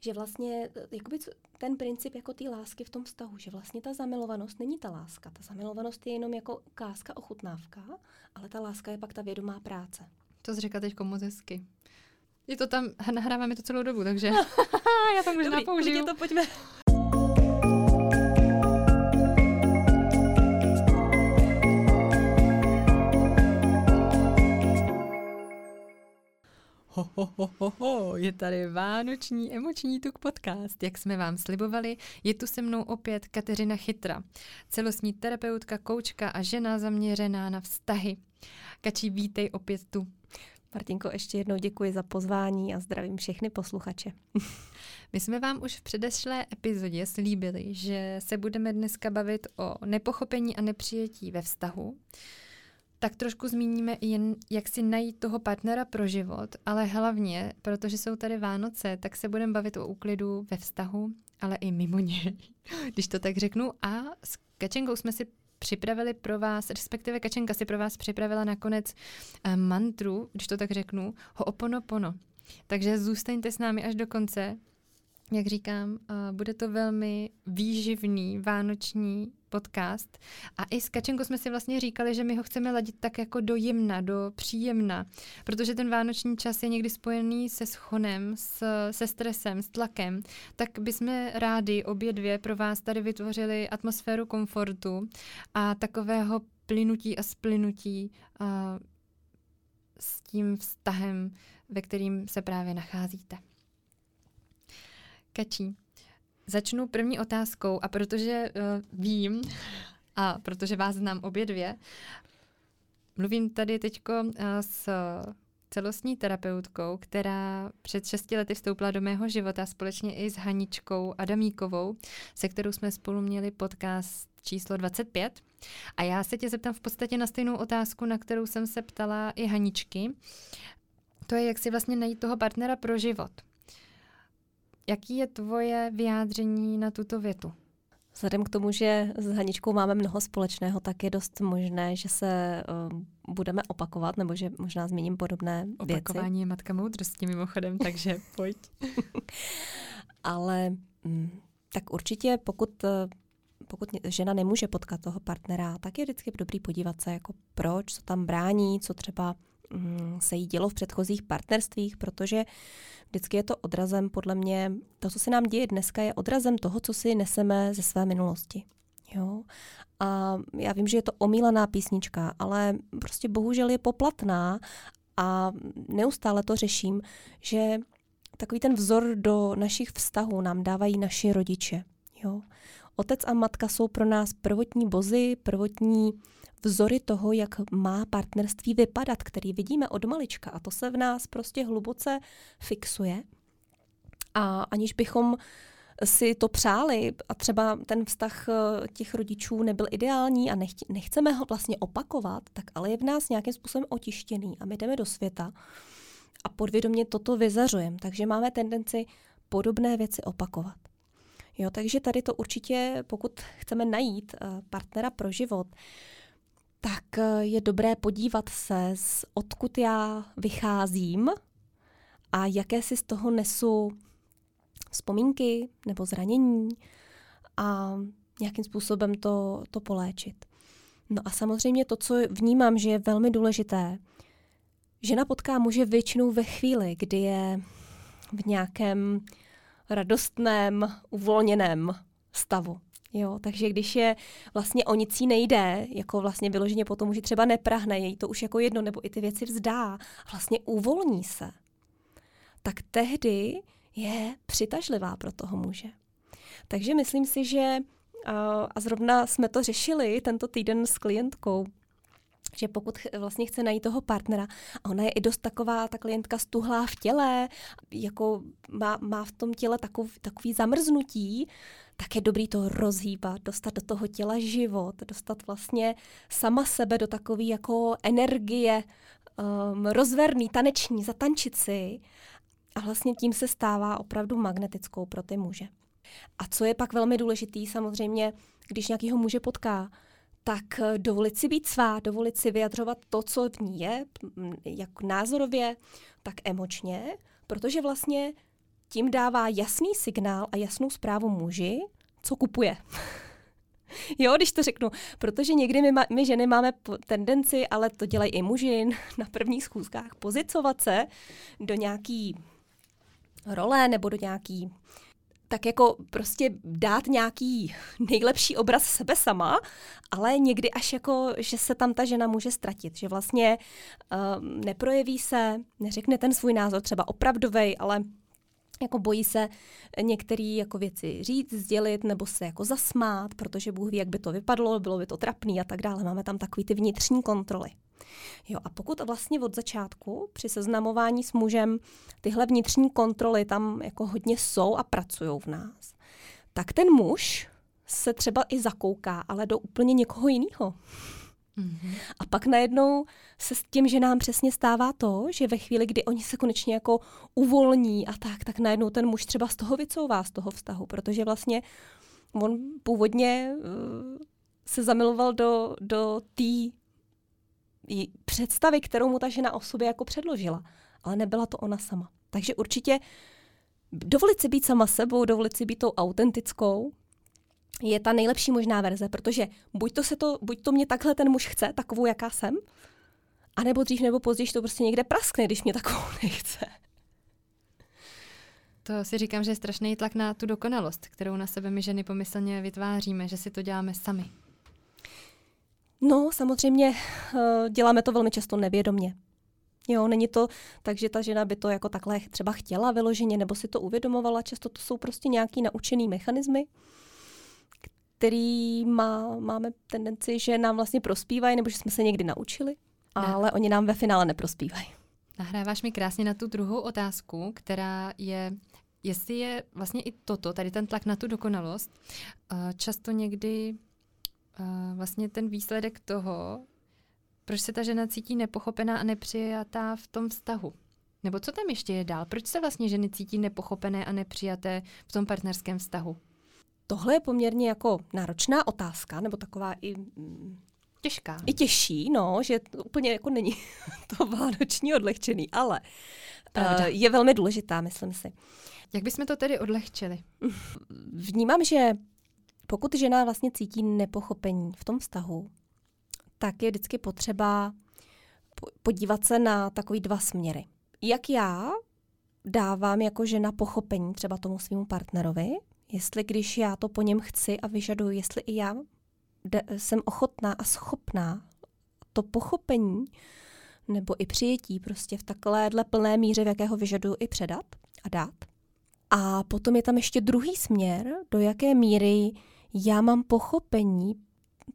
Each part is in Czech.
že vlastně jakoby ten princip jako té lásky v tom vztahu, že vlastně ta zamilovanost není ta láska. Ta zamilovanost je jenom jako ukázka, ochutnávka, ale ta láska je pak ta vědomá práce. To jsi řekla teďko moc hezky. Je to tam, nahráváme to celou dobu, takže já to možná použiju. Dobrý, to pojďme. Je tady vánoční emoční tuk podcast, jak jsme vám slibovali. Je tu se mnou opět Kateřina Chytra, celostní terapeutka, koučka a žena zaměřená na vztahy. Kačí, vítej opět tu. Martinko, ještě jednou děkuji za pozvání a zdravím všechny posluchače. My jsme vám už v předešlé epizodě slíbili, že se budeme dneska bavit o nepochopení a nepřijetí ve vztahu. Tak trošku zmíníme i jen, jak si najít toho partnera pro život, ale hlavně, protože jsou tady Vánoce, tak se budeme bavit o úklidu ve vztahu, ale i mimo něj, když to tak řeknu. A s Kačenkou jsme si připravili pro vás, respektive Kačenka si pro vás připravila nakonec mantru, když to tak řeknu, Ho'oponopono. Takže zůstaňte s námi až do konce. Jak říkám, bude to velmi výživný vánoční podcast. A i s Kačenkou jsme si vlastně říkali, že my ho chceme ladit tak jako do jemna, do příjemna. Protože ten vánoční čas je někdy spojený se schonem, se stresem, s tlakem. Tak bychom rádi obě dvě pro vás tady vytvořili atmosféru komfortu a takového plynutí a splynutí s tím vztahem, ve kterým se právě nacházíte. Kačí, začnu první otázkou a protože vím a protože vás znám obě dvě, mluvím tady teďko s celostní terapeutkou, která před 6 lety vstoupila do mého života společně i s Haničkou Adamíkovou, se kterou jsme spolu měli podcast číslo 25. A já se tě zeptám v podstatě na stejnou otázku, na kterou jsem se ptala i Haničky. To je, jak si vlastně najít toho partnera pro život. Jaký je tvoje vyjádření na tuto větu? Vzhledem k tomu, že s Haničkou máme mnoho společného, tak je dost možné, že se budeme opakovat, nebo že možná zmíním podobné opakování věci. Opakování je matka moudrosti mimochodem, takže pojď. Ale tak určitě, pokud žena nemůže potkat toho partnera, tak je vždycky dobrý podívat se, jako proč, co tam brání, co třeba se jí dělo v předchozích partnerstvích, protože vždycky je to odrazem, podle mě, to, co se nám děje dneska, je odrazem toho, co si neseme ze své minulosti. Jo? A já vím, že je to omílaná písnička, ale prostě bohužel je poplatná a neustále to řeším, že takový ten vzor do našich vztahů nám dávají naši rodiče. Jo? Otec a matka jsou pro nás prvotní bozy, prvotní vzory toho, jak má partnerství vypadat, který vidíme od malička a to se v nás prostě hluboce fixuje. A aniž bychom si to přáli a třeba ten vztah těch rodičů nebyl ideální a nechceme ho vlastně opakovat, tak ale je v nás nějakým způsobem otištěný a my jdeme do světa a podvědomě toto vyzařujeme, takže máme tendenci podobné věci opakovat. Jo, takže tady to určitě, pokud chceme najít partnera pro život, tak je dobré podívat se, odkud já vycházím a jaké si z toho nesu vzpomínky nebo zranění a nějakým způsobem to poléčit. No a samozřejmě to, co vnímám, že je velmi důležité, žena potká muže většinou ve chvíli, kdy je v nějakém radostném, uvolněném stavu. Jo, takže když je vlastně o nic jí nejde, jako vlastně vyloženě potom, že třeba neprahne, jí to už jako jedno, nebo i ty věci vzdá, vlastně uvolní se, tak tehdy je přitažlivá pro toho muže. Takže myslím si, že, a zrovna jsme to řešili tento týden s klientkou, že pokud vlastně chce najít toho partnera, a ona je i dost taková, ta klientka stuhlá v těle, jako má v tom těle takový zamrznutí, tak je dobrý to rozhýbat, dostat do toho těla život, dostat vlastně sama sebe do takové jako energie, rozverný, taneční, zatančit si. A vlastně tím se stává opravdu magnetickou pro ty muže. A co je pak velmi důležitý, samozřejmě, když nějakýho muže potká, tak dovolit si být svá, dovolit si vyjadřovat to, co v ní je, jak názorově, tak emočně, protože vlastně tím dává jasný signál a jasnou zprávu muži, co kupuje. Jo, když to řeknu, protože někdy my ženy máme tendenci, ale to dělají i muži na prvních schůzkách, pozicovat se do nějaký role nebo do nějaký, tak jako prostě dát nějaký nejlepší obraz sebe sama, ale někdy až jako, že se tam ta žena může ztratit, že vlastně neprojeví se, neřekne ten svůj názor třeba opravdovej, ale jako bojí se některé jako věci říct, sdělit nebo se jako zasmát, protože Bůh ví, jak by to vypadlo, bylo by to trapný a tak dále. Máme tam takový ty vnitřní kontroly. Jo, a pokud vlastně od začátku při seznamování s mužem tyhle vnitřní kontroly tam jako hodně jsou a pracují v nás, tak ten muž se třeba i zakouká, ale do úplně někoho jiného. Mm-hmm. A pak najednou se s tím, že nám přesně stává to, že ve chvíli, kdy oni se konečně jako uvolní a tak najednou ten muž třeba z toho vycouvá, z toho vztahu, protože vlastně on původně se zamiloval do té představy, kterou mu ta žena o sobě jako předložila, ale nebyla to ona sama. Takže určitě dovolit si být sama sebou, dovolit si být tou autentickou, je ta nejlepší možná verze, protože buď to mě takhle ten muž chce, takovou, jaká jsem, anebo dřív nebo později to prostě někde praskne, když mě takovou nechce. To si říkám, že je strašný tlak na tu dokonalost, kterou na sebe my ženy pomyslně vytváříme, že si to děláme sami. No, samozřejmě děláme to velmi často nevědomě. Jo, není to tak, že ta žena by to jako takhle třeba chtěla vyloženě, nebo si to uvědomovala. Často to jsou prostě nějaký naučený mechanismy, který máme tendenci, že nám vlastně prospívají, nebo že jsme se někdy naučili, ale oni nám ve finále neprospívají. Nahráváš mi krásně na tu druhou otázku, která je, jestli je vlastně i toto, tady ten tlak na tu dokonalost, často někdy vlastně ten výsledek toho, proč se ta žena cítí nepochopená a nepřijatá v tom vztahu. Nebo co tam ještě je dál? Proč se vlastně ženy cítí nepochopené a nepřijaté v tom partnerském vztahu? Tohle je poměrně jako náročná otázka, nebo taková i těžká. I těžší, no, že úplně jako není to vánoční odlehčený, ale je velmi důležitá, myslím si. Jak bychom to tedy odlehčili? Vnímám, že pokud žena vlastně cítí nepochopení v tom vztahu, tak je vždycky potřeba podívat se na takový dva směry. Jak já dávám jako žena pochopení třeba tomu svému partnerovi, jestli když já to po něm chci a vyžaduju, jestli i já jsem ochotná a schopná to pochopení nebo i přijetí prostě v takovéhle plné míře, v jakého vyžaduju, i předat a dát. A potom je tam ještě druhý směr, do jaké míry já mám pochopení,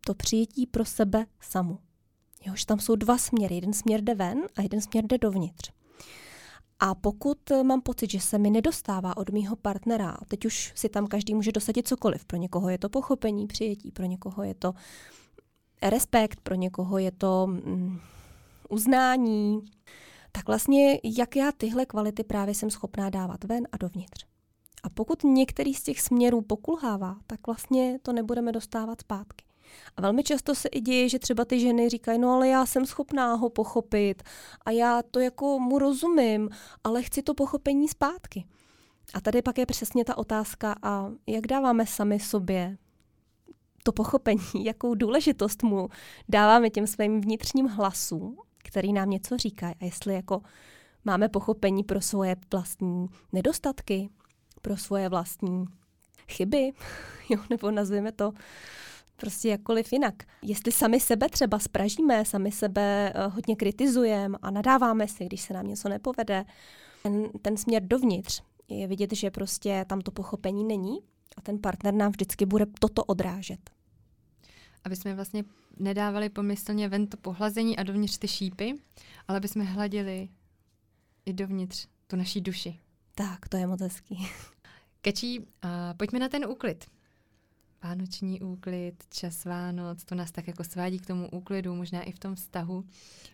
to přijetí pro sebe samu. Jo, že tam jsou dva směry, jeden směr jde ven a jeden směr jde dovnitř. A pokud mám pocit, že se mi nedostává od mýho partnera, teď už si tam každý může dosadit cokoliv, pro někoho je to pochopení, přijetí, pro někoho je to respekt, pro někoho je to uznání, tak vlastně jak já tyhle kvality právě jsem schopná dávat ven a dovnitř. A pokud některý z těch směrů pokulhává, tak vlastně to nebudeme dostávat zpátky. A velmi často se i děje, že třeba ty ženy říkají, no ale já jsem schopná ho pochopit a já to jako mu rozumím, ale chci to pochopení zpátky. A tady pak je přesně ta otázka, a jak dáváme sami sobě to pochopení, jakou důležitost mu dáváme těm svým vnitřním hlasům, který nám něco říká, a jestli jako máme pochopení pro svoje vlastní nedostatky, pro svoje vlastní chyby, jo, nebo nazveme to prostě jakkoliv jinak. Jestli sami sebe třeba spražíme, sami sebe hodně kritizujeme a nadáváme si, když se nám něco nepovede. Ten směr dovnitř je vidět, že prostě tam to pochopení není a ten partner nám vždycky bude toto odrážet. Aby jsme vlastně nedávali pomyslně ven to pohlazení a dovnitř ty šípy, ale aby jsme hladili i dovnitř tu naší duši. Tak, to je moc hezký. Kačí, pojďme na ten úklid. Vánoční úklid, čas Vánoc, to nás tak jako svádí k tomu úklidu, možná i v tom vztahu.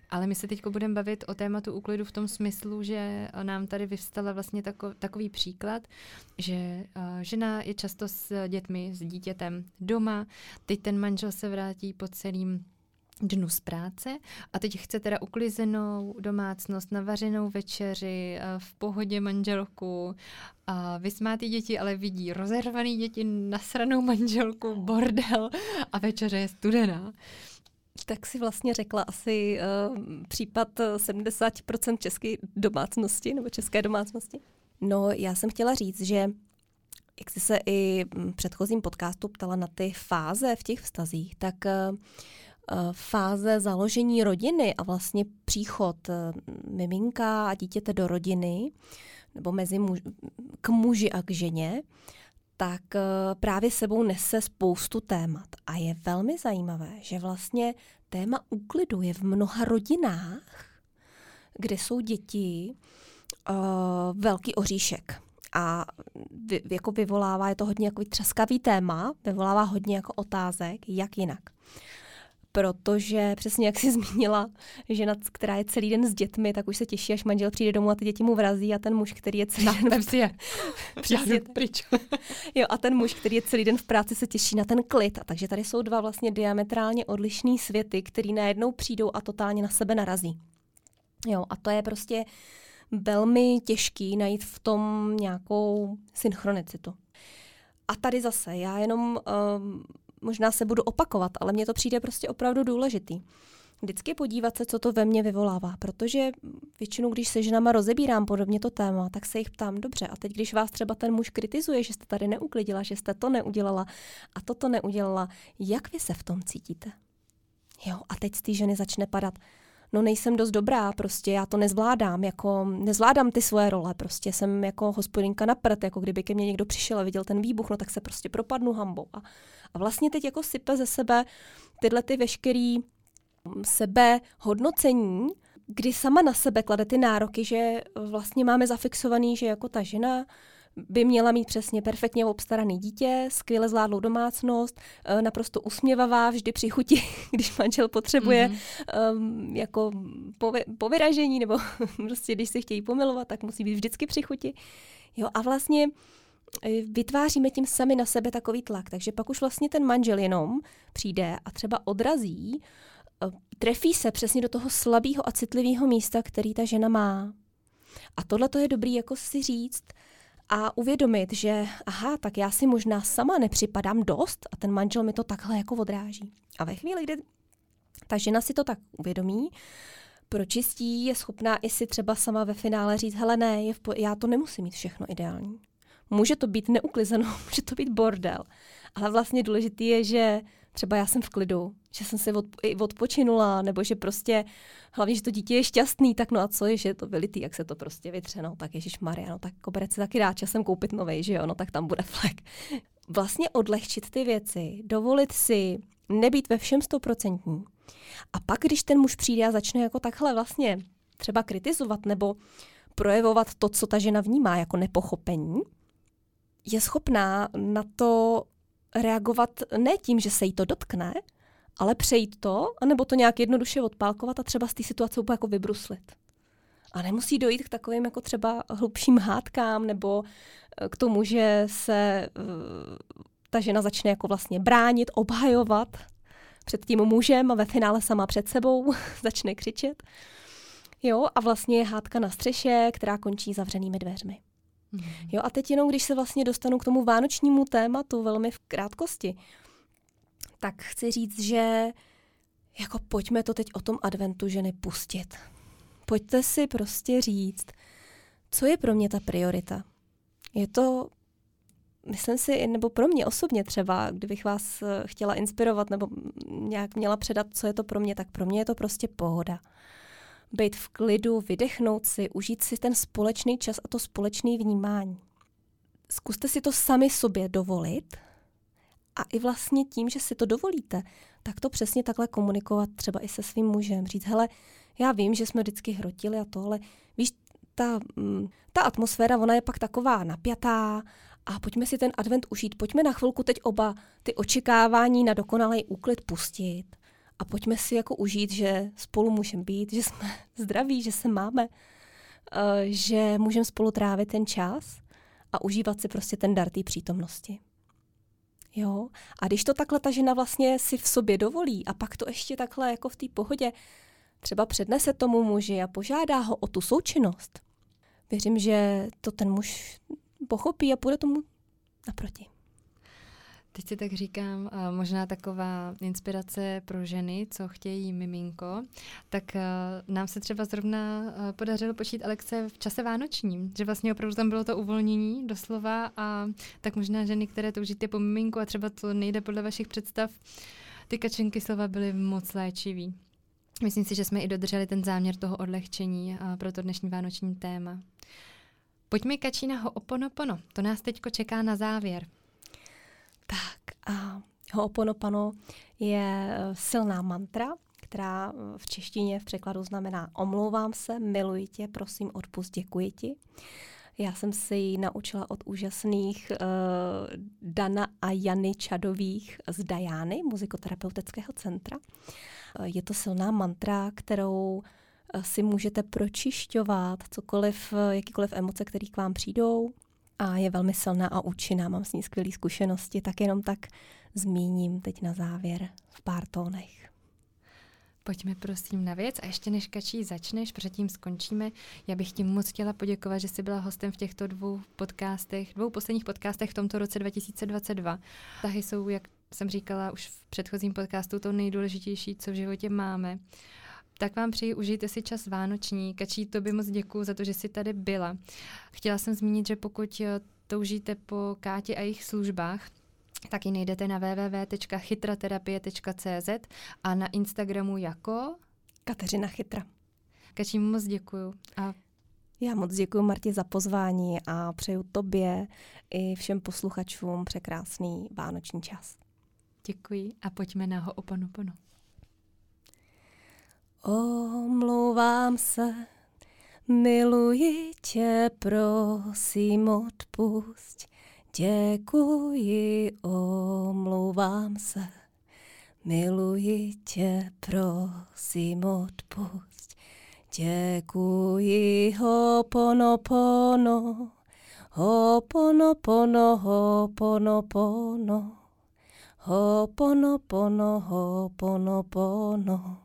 Ale my se teď budeme bavit o tématu úklidu v tom smyslu, že nám tady vyvstala vlastně takový příklad, že žena je často s dětmi, s dítětem doma, teď ten manžel se vrátí po celým dnu z práce a teď chce teda uklizenou domácnost, navařenou večeři, v pohodě manželku, a vysmátý děti, ale vidí rozervaný děti, nasranou manželku, bordel a večeře je studená. Tak si vlastně řekla asi případ 70% české domácnosti nebo české domácnosti. No, já jsem chtěla říct, že jak jsi se i v předchozím podcastu ptala na ty fáze v těch vztazích, tak fáze založení rodiny a vlastně příchod miminka a dítěte do rodiny nebo k muži a k ženě, tak právě sebou nese spoustu témat. A je velmi zajímavé, že vlastně téma úklidu je v mnoha rodinách, kde jsou děti, velký oříšek. A jako vyvolává, je to hodně jako třaskavý téma, vyvolává hodně jako otázek, jak jinak. Protože přesně jak jsi zmínila, žena, která je celý den s dětmi, tak už se těší, až manžel přijde domů a ty děti mu vrazí a ten muž, který je celý den v práci, se těší na ten klid. A takže tady jsou dva vlastně diametrálně odlišný světy, který najednou přijdou a totálně na sebe narazí. Jo, a to je prostě velmi těžký najít v tom nějakou synchronicitu. A tady zase, já jenom možná se budu opakovat, ale mně to přijde prostě opravdu důležitý. Vždycky podívat se, co to ve mně vyvolává, protože většinou, když se ženama rozebírám podobně to téma, tak se jich ptám, dobře, a teď, když vás třeba ten muž kritizuje, že jste tady neuklidila, že jste to neudělala a toto neudělala, jak vy se v tom cítíte? Jo, a teď z té ženy začne padat, no nejsem dost dobrá, prostě já to nezvládám, jako nezvládám ty svoje role, prostě jsem jako hospodinka na prd, jako kdyby ke mně někdo přišel a viděl ten výbuch, no tak se prostě propadnu hambou. A vlastně teď jako sype ze sebe tyhle ty veškerý sebehodnocení, kdy sama na sebe klade ty nároky, že vlastně máme zafixovaný, že jako ta žena by měla mít přesně perfektně obstaraný dítě, skvěle zvládlou domácnost, naprosto usměvavá, vždy při chuti, když manžel potřebuje jako povyražení, nebo prostě když se chtějí pomilovat, tak musí být vždycky při chuti. Jo, a vlastně vytváříme tím sami na sebe takový tlak, takže pak už vlastně ten manžel jenom přijde a třeba odrazí, trefí se přesně do toho slabého a citlivého místa, který ta žena má. A tohle to je dobrý jako si říct, a uvědomit, že aha, tak já si možná sama nepřipadám dost a ten manžel mi to takhle jako odráží. A ve chvíli, kdy ta žena si to tak uvědomí, pročistí, je schopná i si třeba sama ve finále říct, hele ne, já to nemusím mít všechno ideální. Může to být neuklizeno, může to být bordel. Ale vlastně důležitý je, že třeba já jsem v klidu, že jsem se odpočinula, nebo že prostě hlavně, že to dítě je šťastný, tak no a co je, že je to vylitý, jak se to prostě vytře, no tak ježišmarja, no tak koberec se taky dá časem koupit novej, že jo, no tak tam bude flek. Vlastně odlehčit ty věci, dovolit si nebýt ve všem 100%. A pak, když ten muž přijde a začne jako takhle vlastně třeba kritizovat nebo projevovat to, co ta žena vnímá jako nepochopení, je schopná na to reagovat ne tím, že se jí to dotkne, ale přejít to, anebo to nějak jednoduše odpálkovat a třeba z té situace úplně jako vybruslit. A nemusí dojít k takovým jako třeba hlubším hádkám nebo k tomu, že se ta žena začne jako vlastně bránit, obhajovat před tím mužem a ve finále sama před sebou začne křičet. Jo, a vlastně je hádka na střeše, která končí zavřenými dveřmi. Jo, a teď jenom, když se vlastně dostanu k tomu vánočnímu tématu velmi v krátkosti, tak chci říct, že jako pojďme to teď o tom adventu ženy pustit. Pojďte si prostě říct, co je pro mě ta priorita. Je to, myslím si, nebo pro mě osobně třeba, kdybych vás chtěla inspirovat nebo nějak měla předat, co je to pro mě, tak pro mě je to prostě pohoda. Být v klidu, vydechnout si, užít si ten společný čas a to společné vnímání. Zkuste si to sami sobě dovolit a i vlastně tím, že si to dovolíte, tak to přesně takhle komunikovat třeba i se svým mužem. Říct, hele, já vím, že jsme vždycky hrotili a tohle. Víš, ta atmosféra, ona je pak taková napjatá a pojďme si ten advent užít. Pojďme na chvilku teď oba ty očekávání na dokonalý úklid pustit. A pojďme si jako užít, že spolu můžeme být, že jsme zdraví, že se máme, že můžeme spolu trávit ten čas a užívat si prostě ten dar té přítomnosti. Jo? A když to takhle ta žena vlastně si v sobě dovolí a pak to ještě takhle jako v té pohodě třeba přednese tomu muži a požádá ho o tu součinnost, věřím, že to ten muž pochopí a půjde tomu naproti. Teď si tak říkám, možná taková inspirace pro ženy, co chtějí miminko, tak nám se třeba zrovna podařilo počít lekce v čase vánočním, že vlastně opravdu tam bylo to uvolnění doslova a tak možná ženy, které toužíte po miminku a třeba to nejde podle vašich představ, ty kačenky slova byly moc léčivý. Myslím si, že jsme i dodrželi ten záměr toho odlehčení pro to dnešní vánoční téma. Pojďme kačí na Ho'oponopono, to nás teďko čeká na závěr. Tak a Ho'oponopono je silná mantra, která v češtině v překladu znamená omlouvám se, miluji tě, prosím, odpusť, děkuji ti. Já jsem si ji naučila od úžasných Dana a Jany Čadových z Dajány, muzikoterapeutického centra. Je to silná mantra, kterou si můžete pročišťovat cokoliv, jakýkoliv emoce, které k vám přijdou. A je velmi silná a účinná, mám s ní skvělé zkušenosti, tak jenom tak zmíním teď na závěr v pár tónech. Pojďme prosím na věc a ještě než kačí začneš, předtím skončíme. Já bych ti moc chtěla poděkovat, že jsi byla hostem v těchto dvou posledních podcastech v tomto roce 2022. Tahy jsou, jak jsem říkala už v předchozím podcastu, to nejdůležitější, co v životě máme. Tak vám přeji, užijte si čas vánoční. Kačí, tobě moc děkuju za to, že jsi tady byla. Chtěla jsem zmínit, že pokud toužíte po Kátě a jejich službách, taky najdete na www.chytraterapie.cz a na Instagramu jako Kateřina Chytra. Kačí, moc děkuju. Já moc děkuju, Marti, za pozvání a přeju tobě i všem posluchačům překrásný vánoční čas. Děkuji a pojďme na Ho'oponopono. Omlouvám se, miluji tě, prosím odpusť, děkuji, omlouvám se, miluji tě, prosím odpusť, děkuji, Ho'oponopono, Ho'oponopono, Ho'oponopono, Ho'oponopono, Ho'oponopono.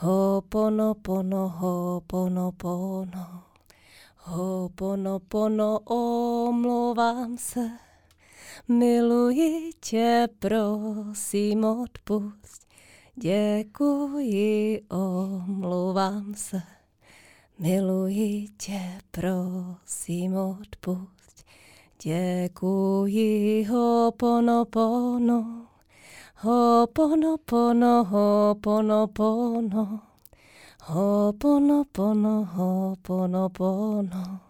Ho'oponopono, Ho'oponopono, Ho'oponopono, omlouvám se, miluji tě, prosím odpusť, děkuji, omlouvám se, miluji tě, prosím odpusť, děkuji, Ho'oponopono. Ho'oponopono, Ho'oponopono, Ho'oponopono, Ho'oponopono,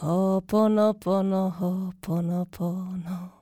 Ho'oponopono, Ho'oponopono.